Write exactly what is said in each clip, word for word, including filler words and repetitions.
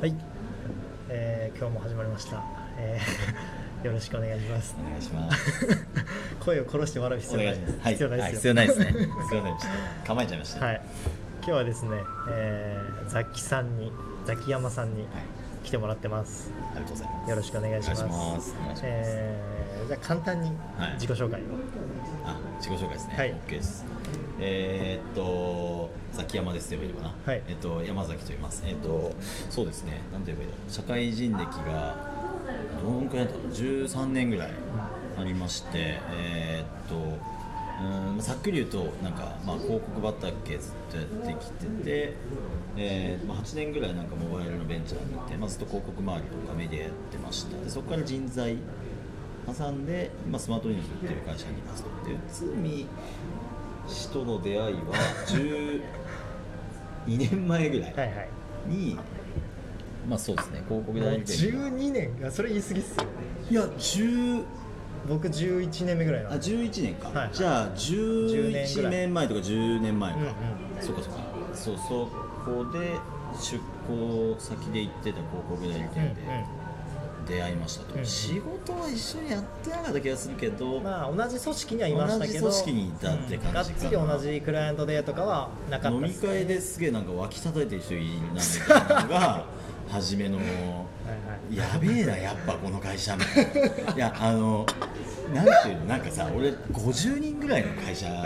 はい、えー、今日も始まりました、えー、よろしくお願いしますお願いします声を殺して笑う必要ないです、はい、必要ないですよ、はいはい、必要ないですね必要ないですね構えちゃいました、はい、今日はですね、えー、ザキさんにザキヤマさんに来てもらってます、はい、ありがとうございますよろしくお願いしますじゃあ簡単に自己紹介を、はい、あ自己紹介ですね、はい、OK ですえー、っとザキヤマですと言えばいいのかな、はいえっと、山崎と言います、えっと、そうですね何て言えばいいの社会人歴がどのくらいだったのじゅうさんねんぐらいありまして、えー、っとうんさっくり言うとなんか、まあ、広告畑ずっとやってきてて、えーまあ、はちねんぐらいなんかモバイルのベンチャーに行って、まあ、ずっと広告周りとかメディアやってましたでそこから人材挟んで、まあ、スマートニュース売ってる会社にいますで内海氏との出会いはじゅうにねんまえぐらいにはい、はい、まあそうですね広告代理店じゅうにねんいやそれ言い過ぎっすよねいやじゅう僕じゅういちねんめぐらいなあじゅういちねんか、はい、じゃあじゅういちねんまえとかじゅうねんまえか、うんうん、そうかそうかそうそこで出向先で行ってた広告代理店で、うんうん出会いましたと、うん、仕事は一緒にやってなかった気がするけどまあ同じ組織にはいましたけど同じ組織にいたって感じかな、うん、がっつり同じクライアントでとかはなかったです、ね、飲み会ですげえなんか脇叩いてる人いないみたいなのが初めのはい、はい、やべえなやっぱこの会社みたいな、いやあのなんていうのなんかさ俺ごじゅうにんぐらいの会社だっ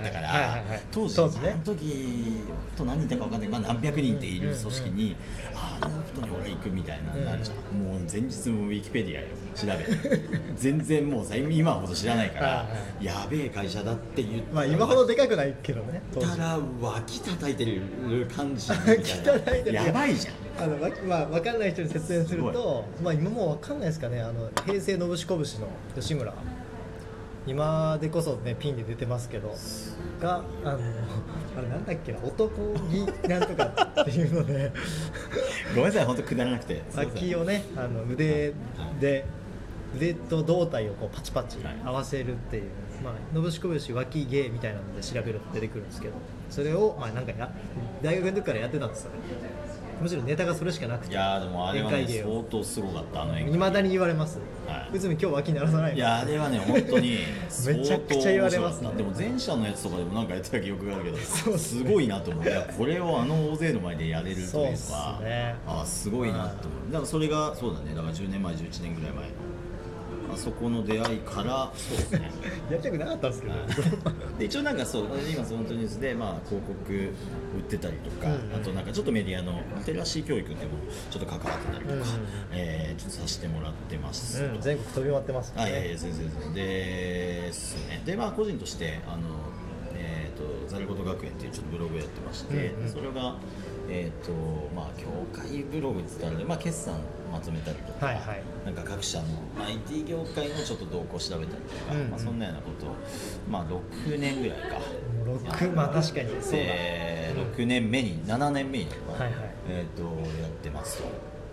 たから当時その時と何人いたか分かんないけど、まあ、何百人っている組織に、うんうん、ああなるほどに俺行くみたいなのあるじゃん、うん、もう前日もウィキペディアよ調べて全然もうさ今ほど知らないからやべえ会社だって言ってまあ今ほどでかくないけどね当時たら脇叩いてる感じみたいなやばいじゃんあの、まあ、分かんない人に説明すると、まあ、今も分かんないですかねあの平成のぶしこぶしの吉村今でこそ、ね、ピンで出てますけどがあのあれなんだっけな男気なんとかっていうのでごめんなさい本当くだらなくて脇をねあの腕で腕と胴体をこうパチパチ合わせるっていう、まあ、のぶしこぶし脇芸みたいなので調べると出てくるんですけどそれを、まあ、なんかや大学の時からやってたんですよねむしろネタがそれしかなくていやでもあれは、ね、相当すごかったあの宴会未だに言われます内海、はい、今日脇鳴らさないいやあれはね本当にめちゃくちゃ言われますねでも前者のやつとかでもなんかやってた記憶があるけど す,、ね、すごいなと思ういやこれをあの大勢の前でやれるというのはそう、ね、あすごいなと思うだからそれがそうだねだからじゅうねんまえじゅういちねんぐらい前のあそこの出会いからそうですねやりたくなかったんですけど、ね、で一応なんかそう今そのニュースで、まあ、広告売ってたりとか、うんうん、あとなんかちょっとメディアのリテラシー教育でもちょっと関わってたりとか、うんうんえー、ちょっとさせてもらってます、うん、全国飛び回ってますねあいやいや全然全然ですねでまあ個人としてあの、えー、とざる言学園っていうちょっとブログやってまして、うんうん、それがえーとまあ、業界ブログって言ったので、まあ、決算まとめたりとか、はいはい、なんか各社の アイティー 業界のちょっと動向を調べたりとか、うんうんまあ、そんなようなことを、まあ、ろくねんぐらいかろく、まあ、確かにそうだ、えー、ろくねんめにななねんめになるかな、はいはいえー、とやってます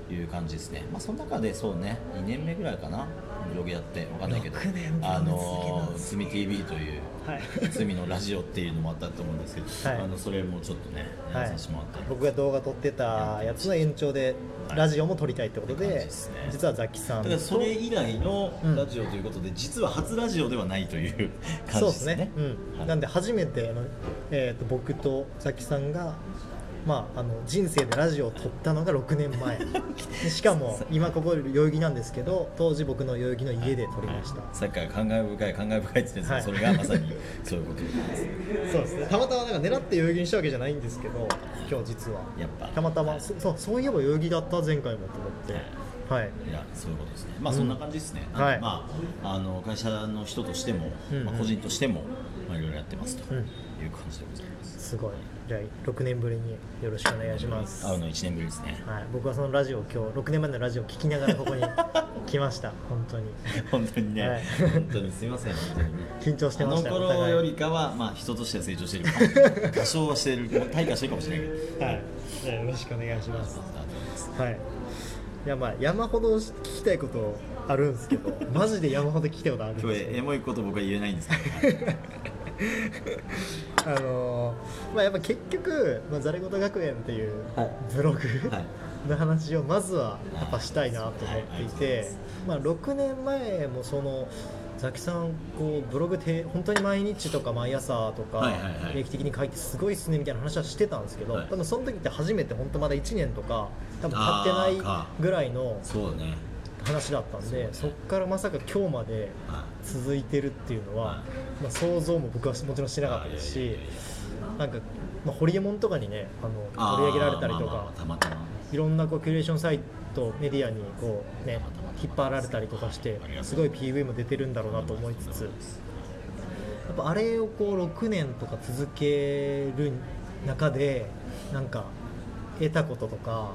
という感じですね、まあ、その中でそうねにねんめぐらいかなブログやってわかんないけどあのつみ ティーブイ というつみ、はい、のラジオっていうのもあったと思うんですけど、はい、あのそれもちょっとねやらさせてもらった、はい、僕が動画撮ってたやつの延長でラジオも撮りたいってことで、はいでね、実はザキさんとだからそれ以来のラジオということで、うん、実は初ラジオではないという感じですねそうですね、うんはい、なんで初めてあの、えー、と僕とザキさんがまあ、あの人生でラジオを撮ったのがろくねんまえしかも今ここ代々木なんですけど当時僕の代々木の家で撮りました、はいはい、さっきから感慨深い感慨深いって言って、はい、それがまさにそういうことですそうですねたまたまなんか狙って代々木にしたわけじゃないんですけど今日実はやっぱたまたま、はい、そ, そうそういえば代々木だった前回もと思って、はいはい、いやそういうことですねまあそんな感じですね、うんはいまあ、あの会社の人としても、うんうんまあ、個人としても、まあ、いろいろやってますという感じでございます、うん、すごいじゃあろくねんぶりによろしくお願いします会うのいちねんぶりですね、はい、僕はそのラジオ今日ろくねんまえのラジオを聞きながらここに来ました本当に本当にね、はい、本当にすいません本当に、ね、緊張してましたあの頃よりかは、まあ、人としては成長してる多少はしてる退化してるかもしれないけど、はいはい、よろしくお願いしますはいいやまあ山ほど聞きたいことあるんですけどマジで山ほど聞きたいことあるんですけど今日エモいこと僕は言えないんですけどあのまあやっぱ結局ざれごと学園っていうブログ、はい、の話をまずはやっぱしたいなと思っていて、まあろくねんまえもそのザキさんこうブログて本当に毎日とか毎朝とか定期的に書いてすごいっすねみたいな話はしてたんですけど、多分その時って初めて本当まだいちねんとか多分経ってないぐらいの話だったんで、そっからまさか今日まで続いてるっていうのはまあ想像も僕はもちろんしなかったですし、なんかまあホリエモンとかにねあの取り上げられたりとかいろんなこうキュレーションサイトメディアにこうね引っ張られたりとかしてすごい ピーブイ も出てるんだろうなと思いつつ、やっぱあれをこうろくねんとか続ける中でなんか得たこととか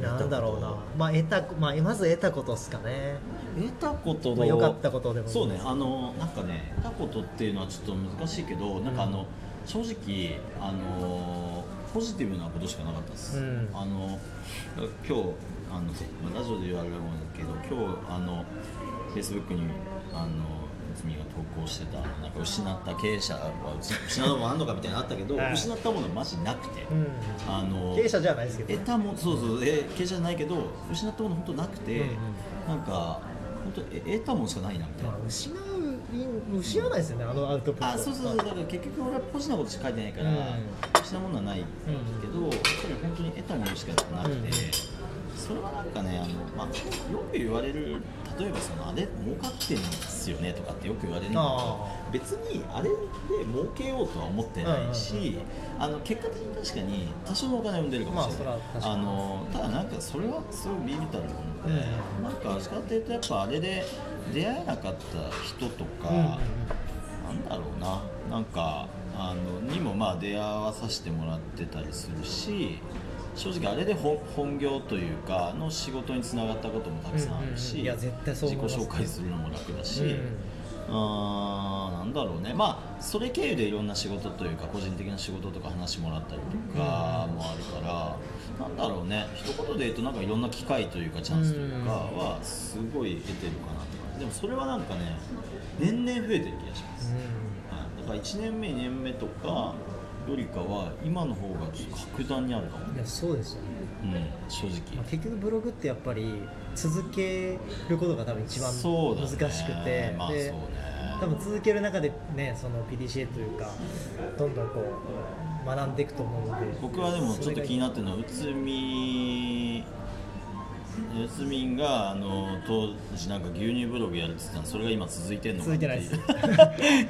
なんだろうな、まあ得たまあまず得たことですかね。得たことの良かったことでもそうね、あのなんかね得たことっていうのはちょっと難しいけど、なんかあの正直あのポジティブなことしかなかったです。うん、あの今日あのラジオで言われるものだけど、今日あの Facebook にあの泉が投稿してたなんか失った経営者は失うものあんのかみたいなのあったけど、はい、失ったものはマジなくて、うん、あの経営者じゃないですけど、ね、得たもそうそう経営者じゃないけど失ったもの本当なくて、うんうん、なんか本当得たものしかないなみたいな。失う失わないですよね、あのアウトプット。あ、そうそうそう、だから結局俺はポジなことしか書いてないから、うん、失うものはないけど、うん、やっぱり本当に得たものしかなくて、うん、それはなんかね、あの、まあ、よく言われる、例えばそのあれ儲かってるんですよねとかってよく言われるんだけど、別にあれで儲けようとは思ってないし、あの結果的に確かに多少のお金を生んでるかもしれない、まあ、あのただなんかそれはすごい微々たると思うので、うん、なんかしかっていうとやっぱあれで出会えなかった人とか、うん、なんだろうな、なんかあのにもまあ出会わさせてもらってたりするし、正直あれで 本, 本業というかの仕事につながったこともたくさんあるし、自己紹介するのも楽だし、うんうん、あなんだろうね、まあそれ経由でいろんな仕事というか個人的な仕事とか話もらったりとかもあるから、うんうん、なんだろうね、一言で言うとなんかいろんな機会というかチャンスというかはすごい得てるかなとか、でもそれはなんかね年々増えてる気がします、うん、だからいちねんめにねんめとかよりかは今の方が格段にあるかも。いやそうですよね、うん、正直、まあ、結局ブログってやっぱり続けることが多分一番難しくて、そうね、まあそうね、多分続ける中でねその ピーディーシーエー というかどんどんこう学んでいくと思うので、僕はでもちょっと気になってるのはうつみうつみんがあの当時なんか牛乳ブログやるって言ってたの、それが今続いてんのかって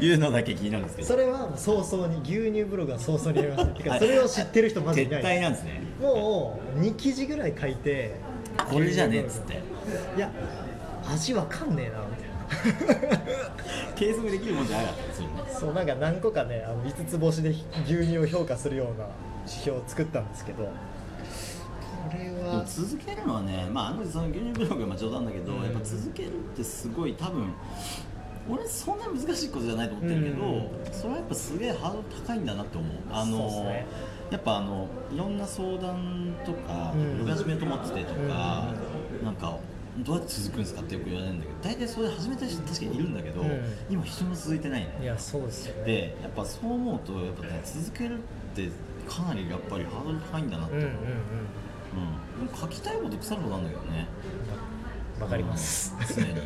いうのだけ気になるんですけど、それは早々に牛乳ブログは早々にやりますってか、それを知ってる人まずいない、撤退なんですね。もうにきじぐらい書いてこれじゃねえっつって、いや味わかんねえなみたいな継続できるもんじゃなかったですよね。そうなんか何個かねあのいつつ星で牛乳を評価するような指標を作ったんですけど、でも続けるのはね、まあ、あのその牛乳ブログは冗談だけど、うん、やっぱ続けるってすごい多分俺そんな難しいことじゃないと思ってるけど、うん、それはやっぱすげえハードル高いんだなって思う。あのそう、ね、やっぱあのいろんな相談とかブログ始め止まっててとか、うん、なんかどうやって続くんですかってよく言われるんだけど、大体それ始めた人確かにいるんだけど、うん、今一人も続いてないね。いやそうですよね。でやっぱそう思うとやっぱ、ね、続けるってかなりやっぱりハードル高いんだなって思う、うんうんうんうん、でも書きたいこと腐るほどなんだけどね。わかります、うん、常に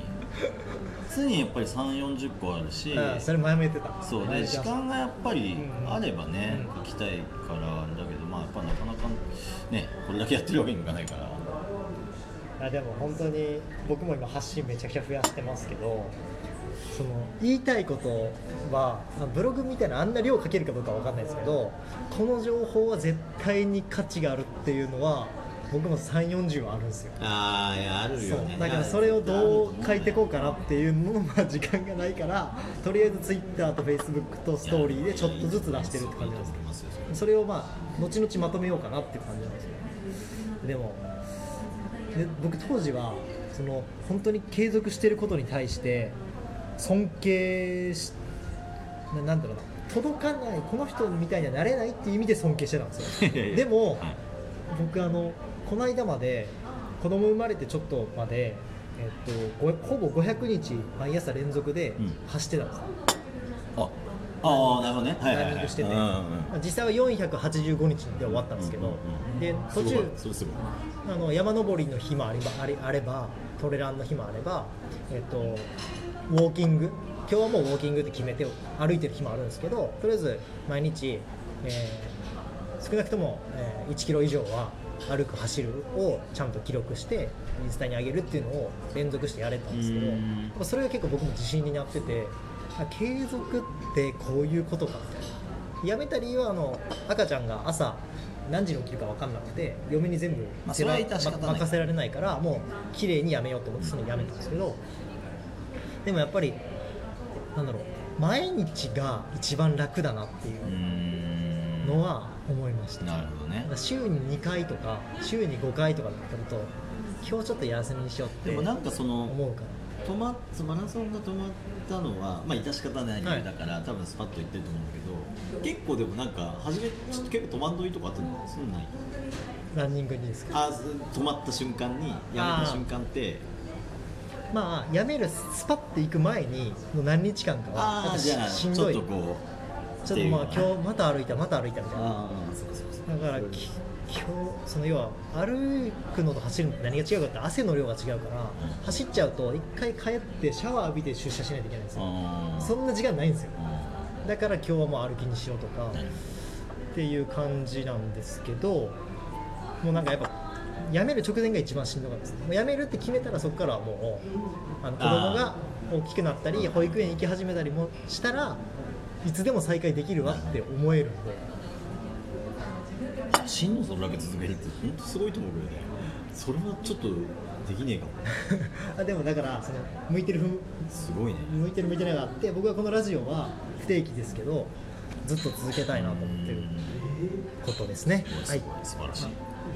常にやっぱりさんじゅう、よんじゅっこあるし、あそれ前も言ってた。そうで時間がやっぱりあればね、うんうん、書きたいからあれだけど、まあやっぱなかなかねこれだけやってるわけにいかないから。でも本当に僕も今発信めちゃくちゃ増やしてますけど、その言いたいことはブログみたいなあんな量書けるかどうかわかんないですけど、この情報は絶対に価値があるっていうのは僕もさんじゅう、よんじゅうはあるんですよ。ああ、いやあるよね。だからそれをどう書いていこうかなっていうのは時間がないから、とりあえず Twitter と Facebook とストーリーでちょっとずつ出してるって感じなんですけど、それをまあ後々まとめようかなっていう感じなんですよ。でもで僕当時はその本当に継続してることに対して尊敬し、なんだろうな、届かないこの人みたいにはなれないっていう意味で尊敬してたんですよ。でも、はい、僕あのこの間まで子供生まれてちょっとまで、えっと、ほぼごひゃくにち毎朝連続で走ってたんですよ、うん、あランニングしてて、実際はよんひゃくはちじゅうごにちで終わったんですけど、で途中あの山登りの日もあれば、あれ、あればトレランの日もあれば、えっと、ウォーキング、今日はもうウォーキングって決めて歩いてる日もあるんですけど、とりあえず毎日、えー、少なくとも、えー、いちキロ以上は歩く走るをちゃんと記録してインスタに上げるっていうのを連続してやれたんですけど、それが結構僕も自信になってて、継続ってこういうことかみたいな。やめた理由はあの赤ちゃんが朝何時に起きるか分かんなくて嫁に全部、まあ、それは致し方ない、任せられないからもう綺麗にやめようと思ってそのやめたんですけど、でもやっぱりなんだろう、毎日が一番楽だなっていうのは思いました。なるほどね。週ににかいとか週にごかいとかだったと、今日ちょっと休みにしようって思うから。でもなんかその止まっマラソンが止まったのはまあ致し方ない理由だから、はい、多分スパッと言ってると思うんだけど、結構でもなんか初めちょっと結構止まんどいとかあったのそんなない。ランニングにですか。あ、止まった瞬間にやめた瞬間って。まあやめるスパッて行く前にもう何日間かはあ し, しんどい。ちょっとこう。ちょっとまあ今日また歩いたまた歩いたみたいな。だから今日その要は歩くのと走るのと何が違うかって汗の量が違うから、走っちゃうと一回帰ってシャワー浴びて出社しないといけないんですよ。そんな時間ないんですよ。だから今日はもう歩きにしようとかっていう感じなんですけど、もうなんかやっぱ。辞める直前が一番しんどかったです。辞めるって決めたらそこからはもうあの子供が大きくなったり保育園行き始めたりもしたらいつでも再開できるわって思えるんで、しんどそれだけ続けるって本当すごいと思うけどね。それはちょっとできねえかもあ、でもだからその向いてるすごいね、向いてる向いてないがあって、僕はこのラジオは不定期ですけどずっと続けたいなと思ってることですね。はい、素晴らしい。